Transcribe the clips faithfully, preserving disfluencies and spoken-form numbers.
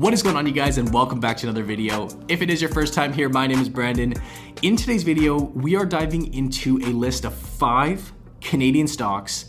What is going on, you guys, and welcome back to another video. If it is your first time here, my name is Brandon. In today's video, we are diving into a list of five Canadian stocks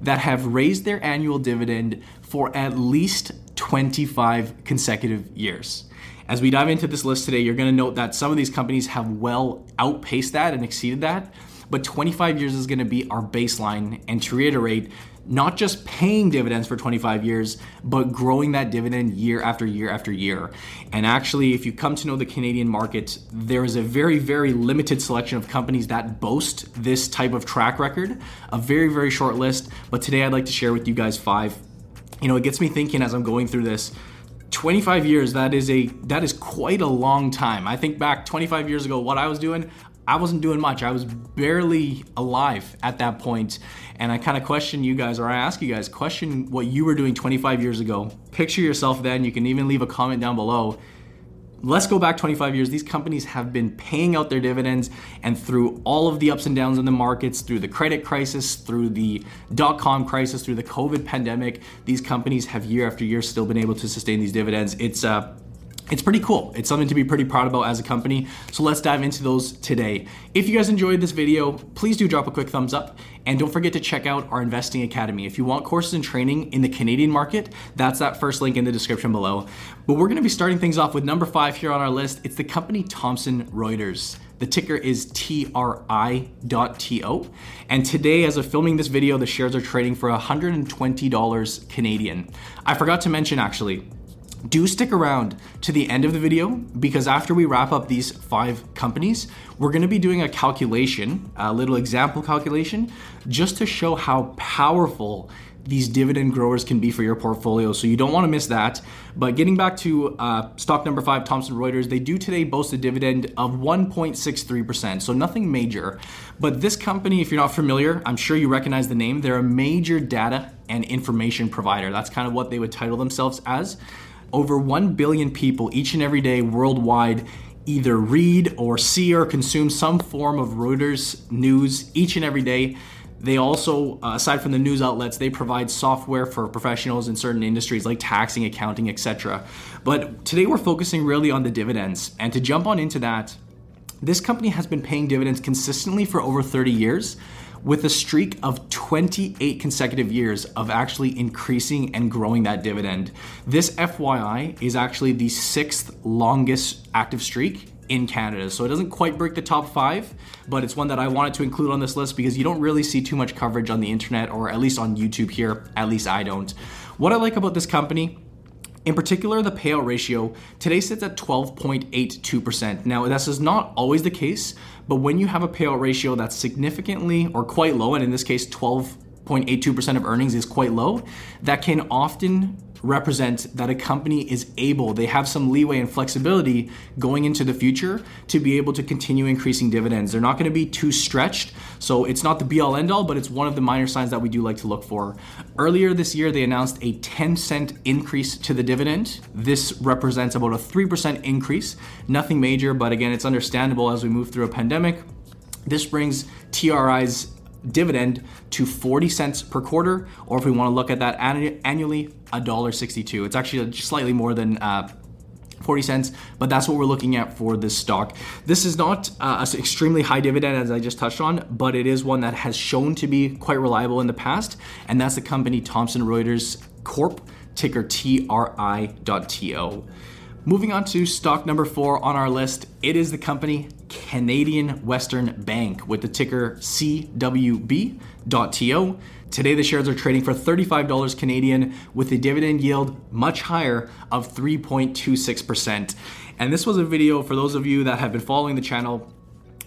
that have raised their annual dividend for at least twenty-five consecutive years. As we dive into this list today, you're going to note that some of these companies have well outpaced that and exceeded that, but twenty-five years is going to be our baseline. And to reiterate, not just paying dividends for twenty-five years, but growing that dividend year after year after year. And actually, if you come to know the Canadian market, there is a very, very limited selection of companies that boast this type of track record, a very, very short list. But today I'd like to share with you guys five. You know, it gets me thinking as I'm going through this. twenty-five years, that is a that is quite a long time. I think back twenty-five years ago, what I was doing, I wasn't doing much. I was barely alive at that point. And I kind of question you guys, or I ask you guys, question what you were doing twenty-five years ago. Picture yourself then. You can even leave a comment down below. Let's go back twenty-five years. These companies have been paying out their dividends, and through all of the ups and downs in the markets, through the credit crisis, through the dot-com crisis, through the COVID pandemic, these companies have year after year still been able to sustain these dividends. It's uh, It's pretty cool. It's something to be pretty proud about as a company. So let's dive into those today. If you guys enjoyed this video, please do drop a quick thumbs up, and don't forget to check out our Investing Academy. If you want courses and training in the Canadian market, that's that first link in the description below. But we're going to be starting things off with number five here on our list. It's the company Thomson Reuters. The ticker is T R I dot T O. And today, as of filming this video, the shares are trading for one hundred twenty dollars Canadian. I forgot to mention, actually, do stick around to the end of the video, because after we wrap up these five companies, we're going to be doing a calculation, a little example calculation, just to show how powerful these dividend growers can be for your portfolio. So you don't want to miss that. But getting back to uh, stock number five, Thomson Reuters, they do today boast a dividend of one point six three percent. So nothing major. But this company, if you're not familiar, I'm sure you recognize the name. They're a major data and information provider. That's kind of what they would title themselves as. Over one billion people each and every day worldwide either read or see or consume some form of Reuters news each and every day. They also, aside from the news outlets, they provide software for professionals in certain industries like taxing, accounting, et cetera. But today we're focusing really on the dividends. And to jump on into that, this company has been paying dividends consistently for over thirty years, with a streak of twenty-eight consecutive years of actually increasing and growing that dividend. This, F Y I, is actually the sixth longest active streak in Canada. So it doesn't quite break the top five, but it's one that I wanted to include on this list because you don't really see too much coverage on the internet, or at least on YouTube here. At least I don't. What I like about this company, in particular, the payout ratio today sits at twelve point eight two percent. Now, this is not always the case, but when you have a payout ratio that's significantly or quite low, and in this case, twelve point eight two percent of earnings is quite low, that can often represent that a company is able, they have some leeway and flexibility going into the future to be able to continue increasing dividends. They're not going to be too stretched. So it's not the be all end all, but it's one of the minor signs that we do like to look for. Earlier this year, they announced a ten cent increase to the dividend. This represents about a three percent increase, nothing major, but again, it's understandable as we move through a pandemic. This brings T R I's dividend to forty cents per quarter, or if we want to look at that annually, one dollar sixty-two. It's actually slightly more than uh, forty cents, but that's what we're looking at for this stock. This is not uh, an extremely high dividend, as I just touched on, but it is one that has shown to be quite reliable in the past, and that's the company Thomson Reuters Corp, ticker T R I dot T O. Moving on to stock number four on our list, it is the company Canadian Western Bank with the ticker C W B dot T O. Today, the shares are trading for thirty-five dollars Canadian with a dividend yield much higher of three point two six percent. And this was a video for those of you that have been following the channel.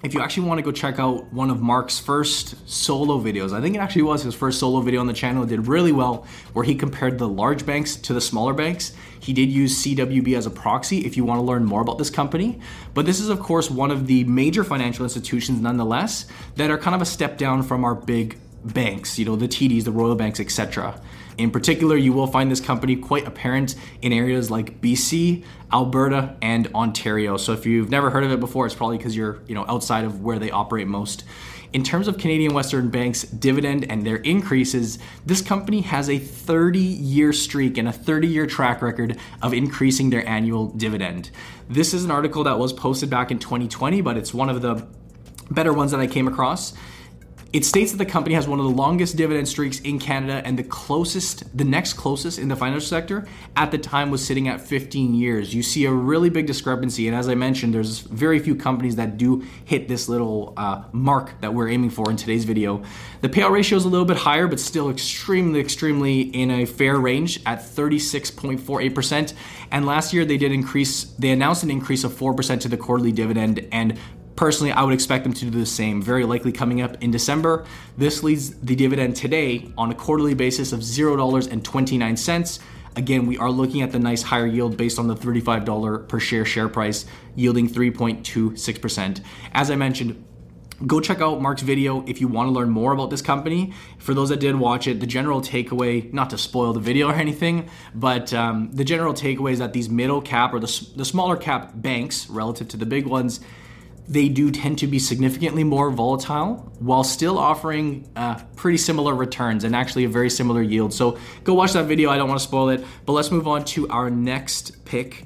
If you actually want to go check out one of Mark's first solo videos, I think it actually was his first solo video on the channel, it did really well, where he compared the large banks to the smaller banks. He did use C W B as a proxy if you want to learn more about this company. But this is, of course, one of the major financial institutions nonetheless that are kind of a step down from our big banks, you know, the T Ds, the Royal Banks, et cetera. In particular, you will find this company quite apparent in areas like B C, Alberta, and Ontario. So if you've never heard of it before, it's probably because you're, you know, outside of where they operate most. In terms of Canadian Western Bank's dividend and their increases, this company has a thirty year streak and a thirty year track record of increasing their annual dividend. This is an article that was posted back in twenty twenty, but it's one of the better ones that I came across. It states that the company has one of the longest dividend streaks in Canada, and the closest, the next closest in the financial sector at the time was sitting at fifteen years. You see a really big discrepancy. And as I mentioned, there's very few companies that do hit this little uh, mark that we're aiming for in today's video. The payout ratio is a little bit higher, but still extremely, extremely in a fair range at thirty-six point four eight percent. And last year they did increase, they announced an increase of four percent to the quarterly dividend, and personally, I would expect them to do the same, very likely coming up in December. This leads the dividend today on a quarterly basis of zero dollars and twenty-nine cents. Again, we are looking at the nice higher yield based on the thirty-five dollars per share share price, yielding three point two six percent. As I mentioned, go check out Mark's video if you want to learn more about this company. For those that did watch it, the general takeaway, not to spoil the video or anything, but um, the general takeaway is that these middle cap or the, the smaller cap banks relative to the big ones, they do tend to be significantly more volatile while still offering uh, pretty similar returns and actually a very similar yield. So go watch that video. I don't want to spoil it, but let's move on to our next pick.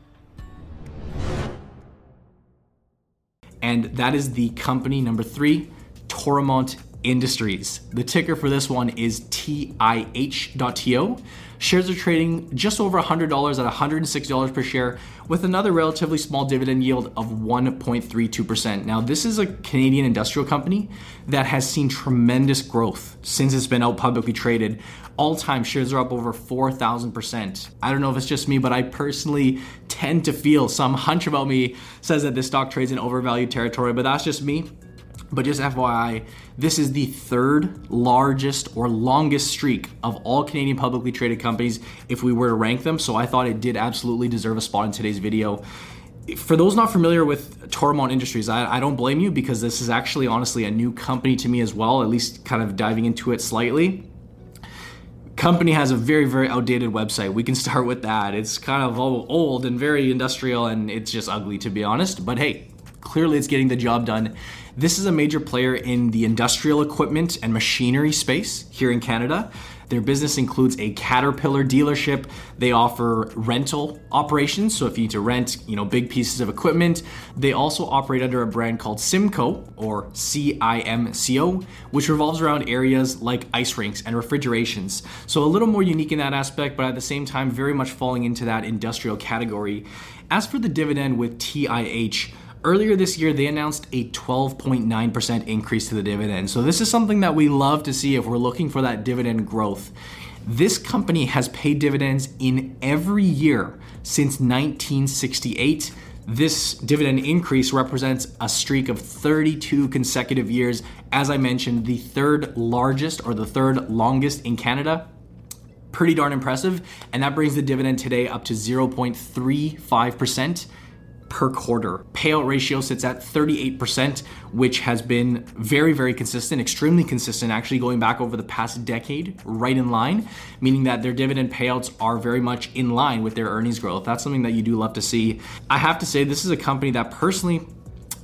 And that is the company number three, Toromont Industries. The ticker for this one is T I H dot T O. Shares are trading just over one hundred dollars at one hundred six dollars per share with another relatively small dividend yield of one point three two percent. Now, this is a Canadian industrial company that has seen tremendous growth since it's been out publicly traded. All time shares are up over four thousand percent. I don't know if it's just me, but I personally tend to feel, some hunch about me says that this stock trades in overvalued territory, but that's just me. But just F Y I, this is the third largest or longest streak of all Canadian publicly traded companies if we were to rank them. So I thought it did absolutely deserve a spot in today's video. For those not familiar with Toromont Industries, I, I don't blame you, because this is actually honestly a new company to me as well, at least kind of diving into it slightly. Company has a very, very outdated website. We can start with that. It's kind of old and very industrial, and it's just ugly to be honest, but hey, clearly it's getting the job done. This is a major player in the industrial equipment and machinery space here in Canada. Their business includes a Caterpillar dealership. They offer rental operations, so if you need to rent, you know, big pieces of equipment. They also operate under a brand called Simco, or C I M C O, which revolves around areas like ice rinks and refrigerations. So a little more unique in that aspect, but at the same time, very much falling into that industrial category. As for the dividend with T I H, earlier this year, they announced a twelve point nine percent increase to the dividend. So this is something that we love to see if we're looking for that dividend growth. This company has paid dividends in every year since nineteen sixty-eight. This dividend increase represents a streak of thirty-two consecutive years. As I mentioned, the third largest or the third longest in Canada. Pretty darn impressive. And that brings the dividend today up to zero point three five percent. per quarter. Payout ratio sits at thirty-eight percent, which has been very, very consistent, extremely consistent, actually going back over the past decade, right in line, meaning that their dividend payouts are very much in line with their earnings growth. That's something that you do love to see. I have to say, this is a company that personally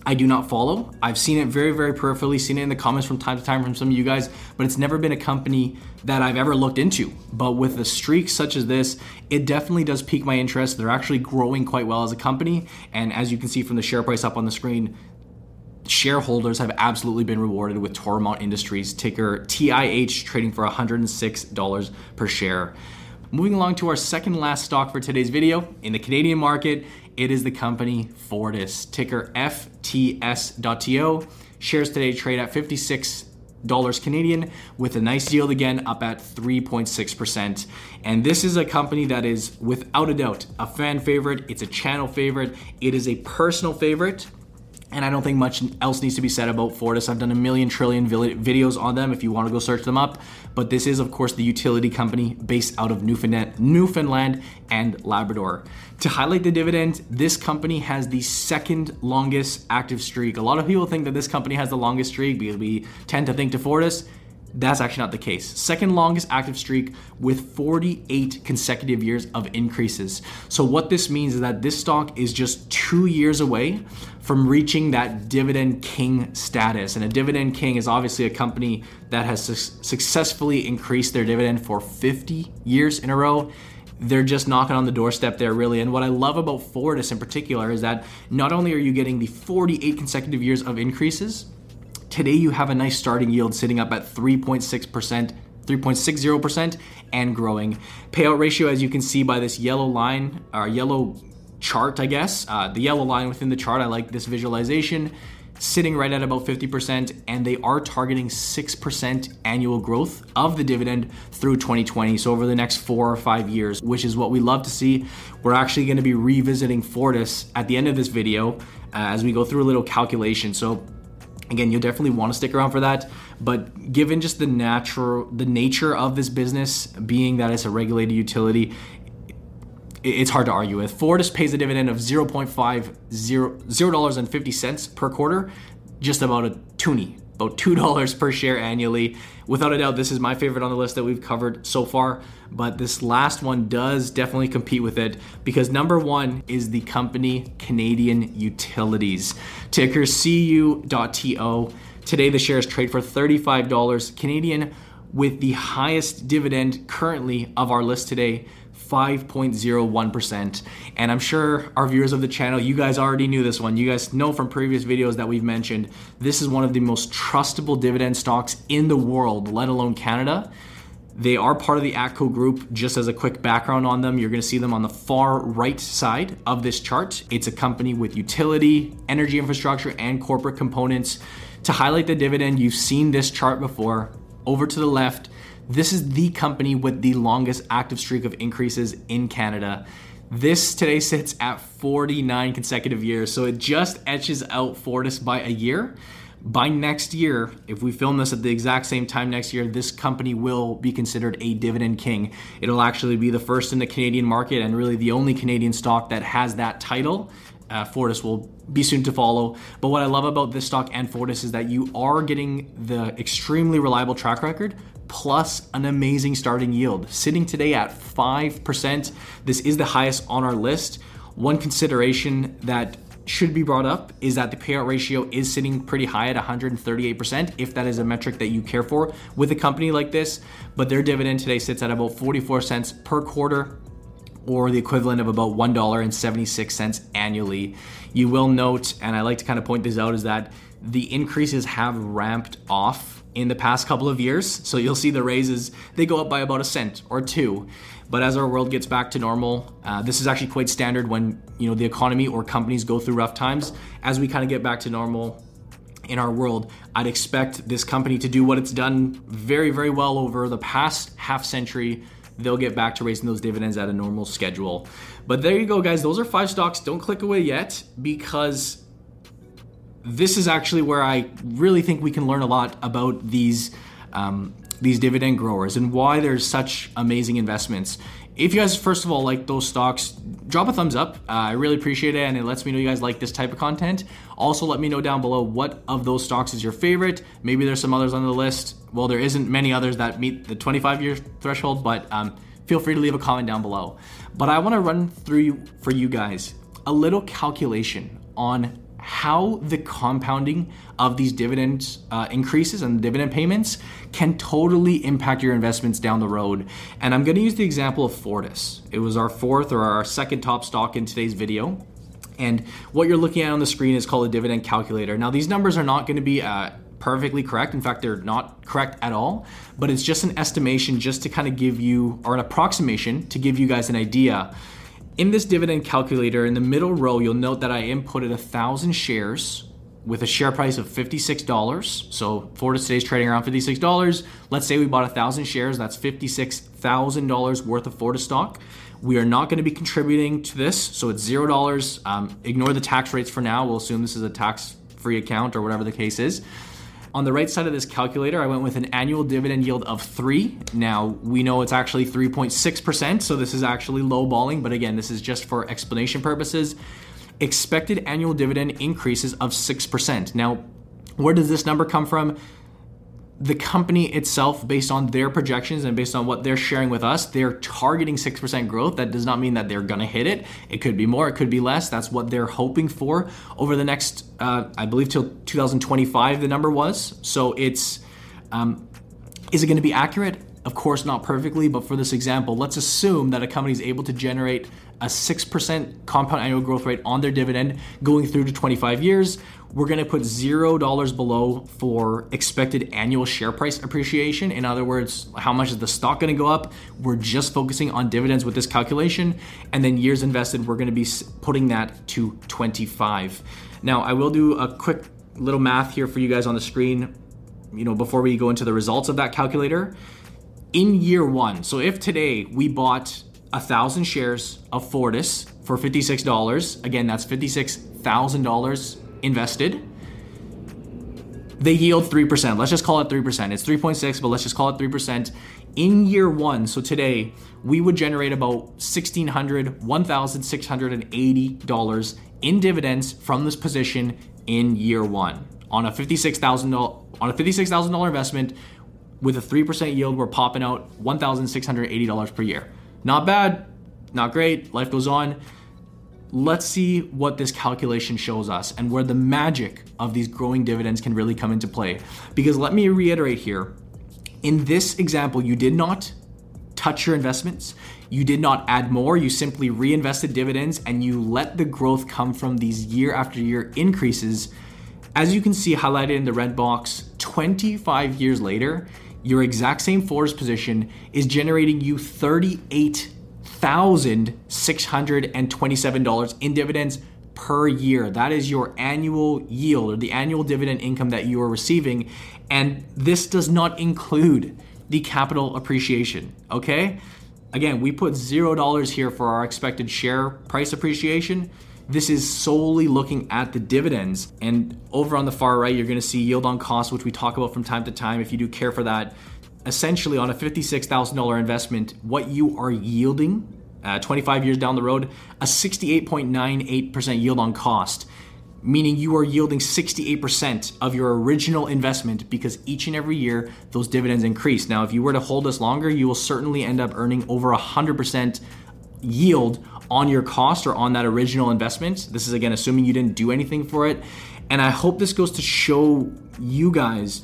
I do not follow. I've seen it very, very peripherally, seen it in the comments from time to time from some of you guys, but it's never been a company that I've ever looked into. But with a streak such as this, it definitely does pique my interest. They're actually growing quite well as a company. And as you can see from the share price up on the screen, shareholders have absolutely been rewarded with Toromont Industries, ticker T I H, trading for one hundred six dollars per share. Moving along to our second last stock for today's video in the Canadian market, it is the company Fortis, ticker F T S dot T O. Shares today trade at fifty-six dollars Canadian with a nice yield again up at three point six percent. And this is a company that is without a doubt a fan favorite. It's a channel favorite. It is a personal favorite. And I don't think much else needs to be said about Fortis. I've done a million trillion videos on them if you want to go search them up. But this is, of course, the utility company based out of Newfoundland and Labrador. To highlight the dividend, this company has the second longest active streak. A lot of people think that this company has the longest streak because we tend to think to Fortis. That's actually not the case. Second longest active streak with forty-eight consecutive years of increases. So what this means is that this stock is just two years away from reaching that dividend king status. And a dividend king is obviously a company that has su- successfully increased their dividend for fifty years in a row. They're just knocking on the doorstep there, really. And what I love about Fortis in particular is that not only are you getting the forty-eight consecutive years of increases, today you have a nice starting yield sitting up at three point six percent, three point six zero percent and growing. Payout ratio, as you can see by this yellow line, or yellow chart, I guess, uh, the yellow line within the chart, I like this visualization, sitting right at about fifty percent, and they are targeting six percent annual growth of the dividend through twenty twenty. So over the next four or five years, which is what we love to see. We're actually gonna be revisiting Fortis at the end of this video uh, as we go through a little calculation. So again, you'll definitely want to stick around for that, but given just the natural, the nature of this business, being that it's a regulated utility, it's hard to argue with. Fortis pays a dividend of zero dollars fifty per quarter, just about a toonie, about two dollars per share annually. Without a doubt, this is my favorite on the list that we've covered so far, but this last one does definitely compete with it because number one is the company Canadian Utilities, ticker C U dot T O. Today, the shares trade for thirty-five dollars Canadian with the highest dividend currently of our list today, five point zero one percent. And I'm sure our viewers of the channel, you guys already knew this one. You guys know from previous videos that we've mentioned, this is one of the most trustable dividend stocks in the world, let alone Canada. They are part of the ATCO group. Just as a quick background on them, you're gonna see them on the far right side of this chart. It's a company with utility, energy infrastructure, and corporate components. To highlight the dividend, you've seen this chart before. Over to the left, this is the company with the longest active streak of increases in Canada. This today sits at forty-nine consecutive years, so it just etches out Fortis by a year. By next year, if we film this at the exact same time next year, this company will be considered a dividend king. It'll actually be the first in the Canadian market and really the only Canadian stock that has that title. Uh, Fortis will be soon to follow. But what I love about this stock and Fortis is that you are getting the extremely reliable track record plus an amazing starting yield, sitting today at five percent. This is the highest on our list. One consideration that should be brought up is that the payout ratio is sitting pretty high at one hundred thirty-eight percent, if that is a metric that you care for with a company like this, but their dividend today sits at about forty-four cents per quarter, or the equivalent of about one dollar and seventy-six cents annually. You will note, and I like to kind of point this out, is that the increases have ramped off in the past couple of years. So you'll see the raises, they go up by about a cent or two. But as our world gets back to normal, uh, this is actually quite standard when, you know, the economy or companies go through rough times. As we kind of get back to normal in our world, I'd expect this company to do what it's done very, very well over the past half century. They'll get back to raising those dividends at a normal schedule. But there you go, guys. Those are five stocks. Don't click away yet, because this is actually where I really think we can learn a lot about these um, these dividend growers and why they're such amazing investments. If you guys, first of all, like those stocks, drop a thumbs up. Uh, I really appreciate it, and it lets me know you guys like this type of content. Also, let me know down below what of those stocks is your favorite. Maybe there's some others on the list. Well, there isn't many others that meet the twenty-five year threshold, but um, feel free to leave a comment down below. But I wanna run through for you guys a little calculation on how the compounding of these dividend uh, increases and dividend payments can totally impact your investments down the road. And I'm gonna use the example of Fortis. It was our fourth or our second top stock in today's video. And what you're looking at on the screen is called a dividend calculator. Now, these numbers are not going to be uh, perfectly correct. In fact, they're not correct at all, but it's just an estimation just to kind of give you, or an approximation to give you guys an idea. In this dividend calculator, in the middle row, you'll note that I inputted a thousand shares with a share price of fifty-six dollars. So Fortis today's trading around fifty-six dollars. Let's say we bought a thousand shares, that's fifty-six thousand dollars worth of Fortis stock. We are not gonna be contributing to this, so it's zero dollars. Um, ignore the tax rates for now. We'll assume this is a tax-free account or whatever the case is. On the right side of this calculator, I went with an annual dividend yield of three. Now, we know it's actually three point six percent, so this is actually lowballing, but again, this is just for explanation purposes. Expected annual dividend increases of six percent. Now, where does this number come from? The company itself, based on their projections and based on what they're sharing with us, they're targeting six percent growth. That does not mean that they're gonna hit it. It could be more, it could be less. That's what they're hoping for over the next, uh, I believe till two thousand twenty-five, the number was. So it's, um, is it gonna be accurate? Of course, not perfectly, but for this example, let's assume that a company is able to generate a six percent compound annual growth rate on their dividend going through to twenty-five years. We're gonna put zero dollars below for expected annual share price appreciation. In other words, how much is the stock gonna go up? We're just focusing on dividends with this calculation. And then years invested, we're gonna be putting that to twenty-five. Now, I will do a quick little math here for you guys on the screen, you know, before we go into the results of that calculator. In year one, so if today we bought a thousand shares of Fortis for fifty-six dollars, again, that's fifty-six thousand dollars invested, they yield three percent. Let's just call it three percent. It's three point six, but let's just call it three percent. In year one, so today, we would generate about sixteen hundred dollars, one thousand six hundred eighty dollars in dividends from this position in year one. On a fifty-six thousand dollars on a fifty-six thousand dollars investment, with a three percent yield, we're popping out one thousand six hundred eighty dollars per year. Not bad, not great, life goes on. Let's see what this calculation shows us and where the magic of these growing dividends can really come into play. Because let me reiterate here, in this example, you did not touch your investments, you did not add more, you simply reinvested dividends and you let the growth come from these year after year increases. As you can see highlighted in the red box, twenty-five years later, your exact same Fortis position is generating you thirty-eight thousand six hundred twenty-seven dollars in dividends per year. That is your annual yield, or the annual dividend income that you are receiving. And this does not include the capital appreciation, okay? Again, we put zero dollars here for our expected share price appreciation. This is solely looking at the dividends. And over on the far right, you're gonna see yield on cost, which we talk about from time to time if you do care for that. Essentially on a fifty-six thousand dollars investment, what you are yielding uh, twenty-five years down the road, a sixty-eight point nine eight percent yield on cost, meaning you are yielding sixty-eight percent of your original investment because each and every year those dividends increase. Now, if you were to hold this longer, you will certainly end up earning over one hundred percent yield on your cost or on that original investment. This is again, assuming you didn't do anything for it. And I hope this goes to show you guys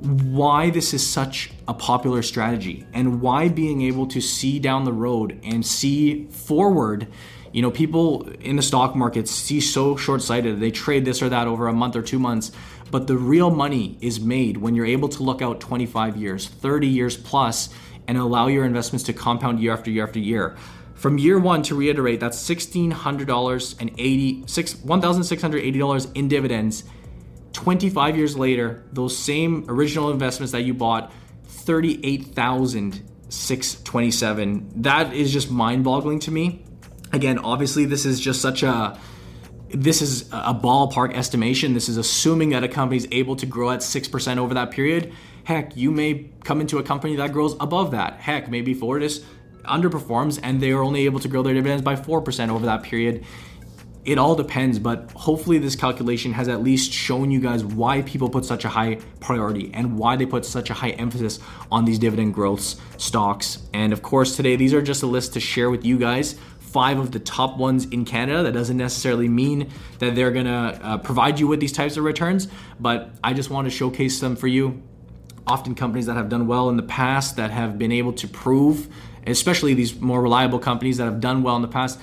why this is such a popular strategy and why being able to see down the road and see forward, you know, people in the stock market see so short-sighted, they trade this or that over a month or two months, but the real money is made when you're able to look out twenty-five years, thirty years plus, and allow your investments to compound year after year after year. From year one, to reiterate, that's one thousand six hundred eighty dollars in dividends. twenty-five years later, those same original investments that you bought, thirty-eight thousand six hundred twenty-seven dollars. That is just mind-boggling to me. Again, obviously, this is just such a, this is a ballpark estimation. This is assuming that a company is able to grow at six percent over that period. Heck, you may come into a company that grows above that. Heck, maybe Fortis underperforms and they are only able to grow their dividends by four percent over that period. It all depends, but hopefully this calculation has at least shown you guys why people put such a high priority and why they put such a high emphasis on these dividend growth stocks. And of course, today, these are just a list to share with you guys, five of the top ones in Canada. That doesn't necessarily mean that they're gonna uh, provide you with these types of returns, but I just want to showcase them for you. Often companies that have done well in the past, that have been able to prove, especially these more reliable companies that have done well in the past,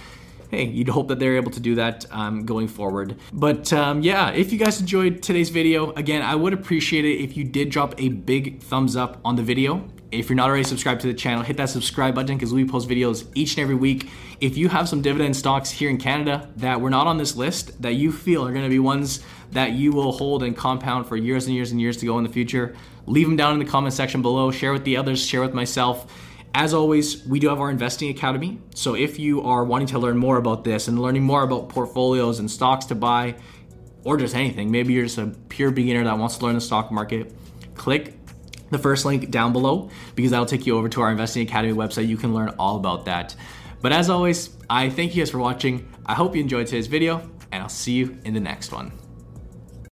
hey, you'd hope that they're able to do that um, going forward. But um, yeah, if you guys enjoyed today's video, again, I would appreciate it if you did drop a big thumbs up on the video. If you're not already subscribed to the channel, hit that subscribe button because we post videos each and every week. If you have some dividend stocks here in Canada that were not on this list that you feel are going to be ones that you will hold and compound for years and years and years to go in the future, leave them down in the comment section below. Share with the others, share with myself. As always, we do have our Investing Academy. So if you are wanting to learn more about this and learning more about portfolios and stocks to buy, or just anything, maybe you're just a pure beginner that wants to learn the stock market, click the first link down below because that'll take you over to our Investing Academy website. You can learn all about that. But as always, I thank you guys for watching. I hope you enjoyed today's video, and I'll see you in the next one.